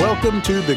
Welcome to The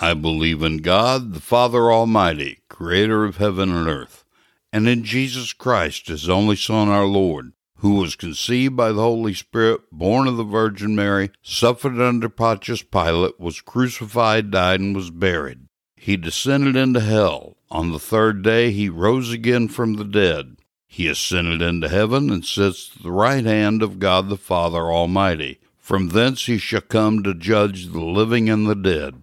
I believe in God, the Father Almighty, creator of heaven and earth, and in Jesus Christ, his only Son, our Lord, who was conceived by the Holy Spirit, born of the Virgin Mary, suffered under Pontius Pilate, was crucified, died, and was buried. He descended into hell. On the third day, he rose again from the dead. He ascended into heaven and sits at the right hand of God the Father Almighty. From thence he shall come to judge the living and the dead.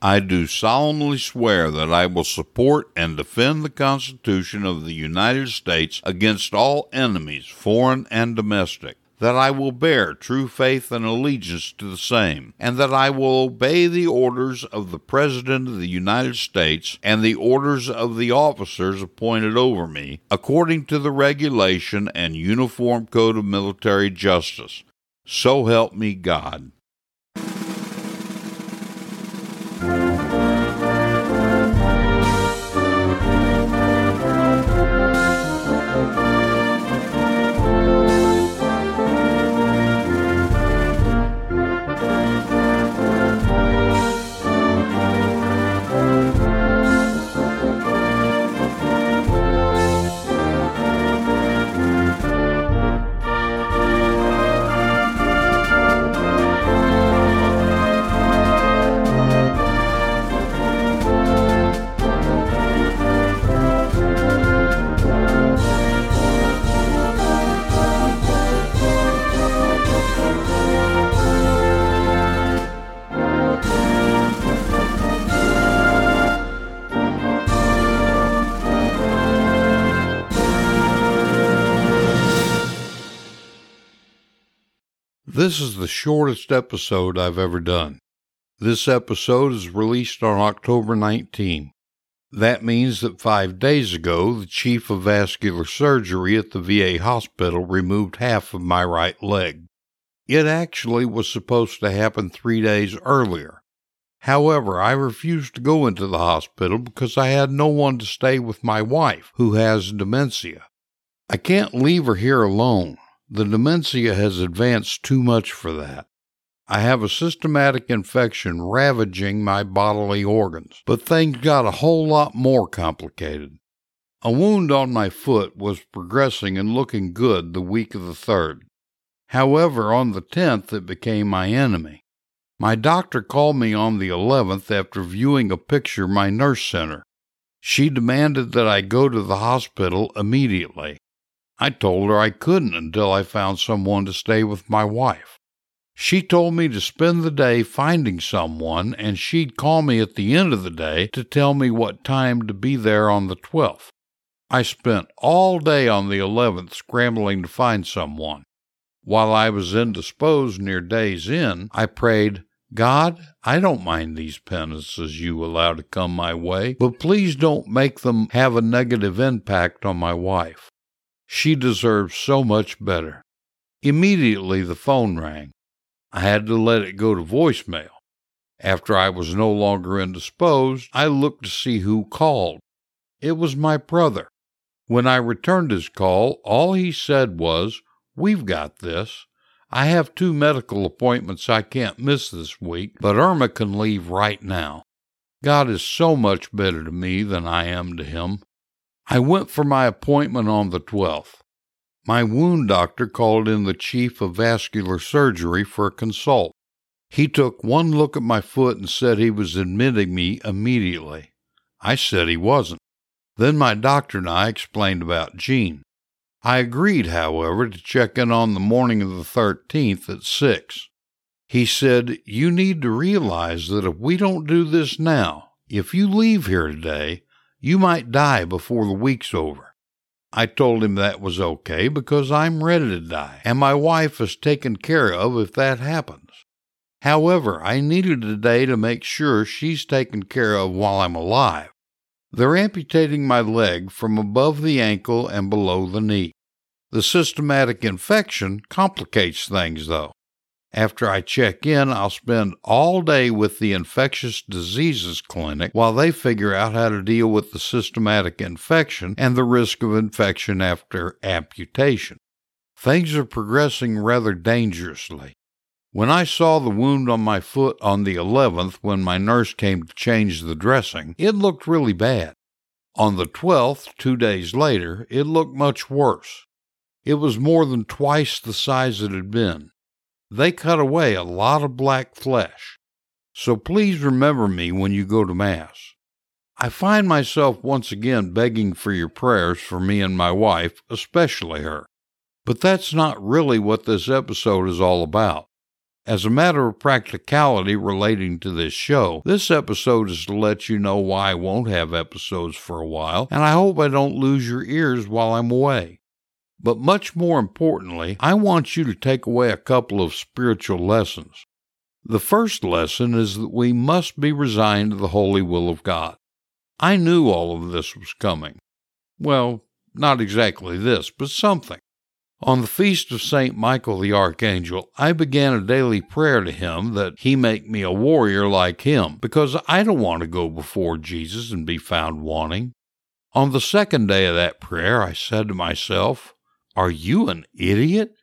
I do solemnly swear that I will support and defend the Constitution of the United States against all enemies, foreign and domestic, that I will bear true faith and allegiance to the same, and that I will obey the orders of the President of the United States and the orders of the officers appointed over me, according to the regulation and uniform code of military justice. So help me God. This is the shortest episode I've ever done. This episode is released on October 19. That means that 5 days ago, the chief of vascular surgery at the VA hospital removed half of my right leg. It actually was supposed to happen 3 days earlier. However, I refused to go into the hospital because I had no one to stay with my wife, who has dementia. I can't leave her here alone. The dementia has advanced too much for that. I have a systematic infection ravaging my bodily organs, but things got a whole lot more complicated. A wound on my foot was progressing and looking good the week of the 3rd. However, on the 10th, it became my enemy. My doctor called me on the 11th after viewing a picture my nurse sent her. She demanded that I go to the hospital immediately. I told her I couldn't until I found someone to stay with my wife. She told me to spend the day finding someone, and she'd call me at the end of the day to tell me what time to be there on the 12th. I spent all day on the 11th scrambling to find someone. While I was indisposed near day's end, I prayed, God, I don't mind these penances you allow to come my way, but please don't make them have a negative impact on my wife. She deserves so much better. Immediately the phone rang. I had to let it go to voicemail. After I was no longer indisposed, I looked to see who called. It was my brother. When I returned his call, all he said was, "We've got this. I have 2 medical appointments I can't miss this week, but Irma can leave right now." God is so much better to me than I am to him. I went for my appointment on the 12th. My wound doctor called in the chief of vascular surgery for a consult. He took one look at my foot and said he was admitting me immediately. I said he wasn't. Then my doctor and I explained about Jean. I agreed, however, to check in on the morning of the 13th at 6. He said, "You need to realize that if we don't do this now, if you leave here today, you might die before the week's over." I told him that was okay because I'm ready to die, and my wife is taken care of if that happens. However, I needed a day to make sure she's taken care of while I'm alive. They're amputating my leg from above the ankle and below the knee. The systematic infection complicates things, though. After I check in, I'll spend all day with the infectious diseases clinic while they figure out how to deal with the systematic infection and the risk of infection after amputation. Things are progressing rather dangerously. When I saw the wound on my foot on the 11th when my nurse came to change the dressing, it looked really bad. On the 12th, 2 days later, it looked much worse. It was more than twice the size it had been. They cut away a lot of black flesh. So please remember me when you go to Mass. I find myself once again begging for your prayers for me and my wife, especially her. But that's not really what this episode is all about. As a matter of practicality relating to this show, this episode is to let you know why I won't have episodes for a while, and I hope I don't lose your ears while I'm away. But much more importantly, I want you to take away a couple of spiritual lessons. The first lesson is that we must be resigned to the holy will of God. I knew all of this was coming. Well, not exactly this, but something. On the feast of Saint Michael the Archangel, I began a daily prayer to him that he make me a warrior like him, because I don't want to go before Jesus and be found wanting. On the second day of that prayer, I said to myself, "Are you an idiot?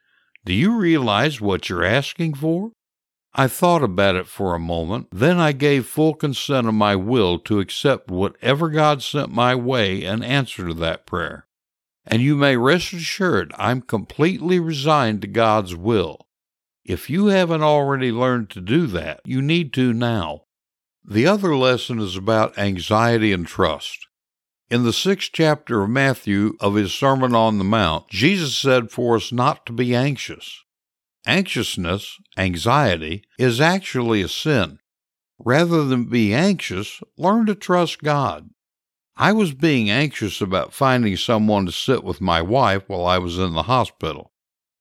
Do you realize what you're asking for?" I thought about it for a moment, then I gave full consent of my will to accept whatever God sent my way in answer to that prayer. And you may rest assured I'm completely resigned to God's will. If you haven't already learned to do that, you need to now. The other lesson is about anxiety and trust. In the 6th chapter of Matthew of his Sermon on the Mount, Jesus said for us not to be anxious. Anxiousness, anxiety, is actually a sin. Rather than be anxious, learn to trust God. I was being anxious about finding someone to sit with my wife while I was in the hospital,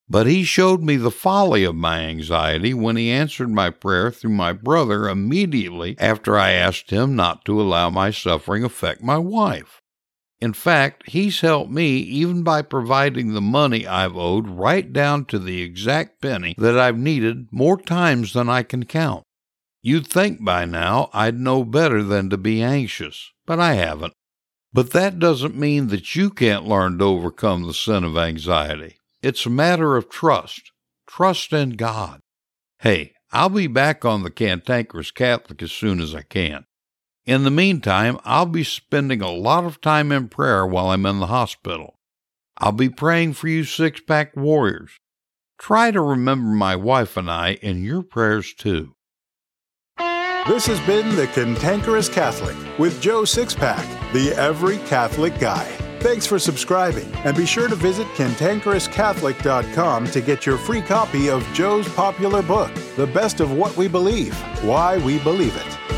but he showed me the folly of my anxiety when he answered my prayer through my brother immediately after I asked him not to allow my suffering affect my wife. In fact, he's helped me even by providing the money I've owed right down to the exact penny that I've needed more times than I can count. You'd think by now I'd know better than to be anxious, but I haven't. But that doesn't mean that you can't learn to overcome the sin of anxiety. It's a matter of trust. Trust in God. Hey, I'll be back on the Cantankerous Catholic as soon as I can. In the meantime, I'll be spending a lot of time in prayer while I'm in the hospital. I'll be praying for you Sixpack Warriors. Try to remember my wife and I in your prayers too. This has been The Cantankerous Catholic with Joe Sixpack, the Every Catholic Guy. Thanks for subscribing, and be sure to visit CantankerousCatholic.com to get your free copy of Joe's popular book, The Best of What We Believe, Why We Believe It.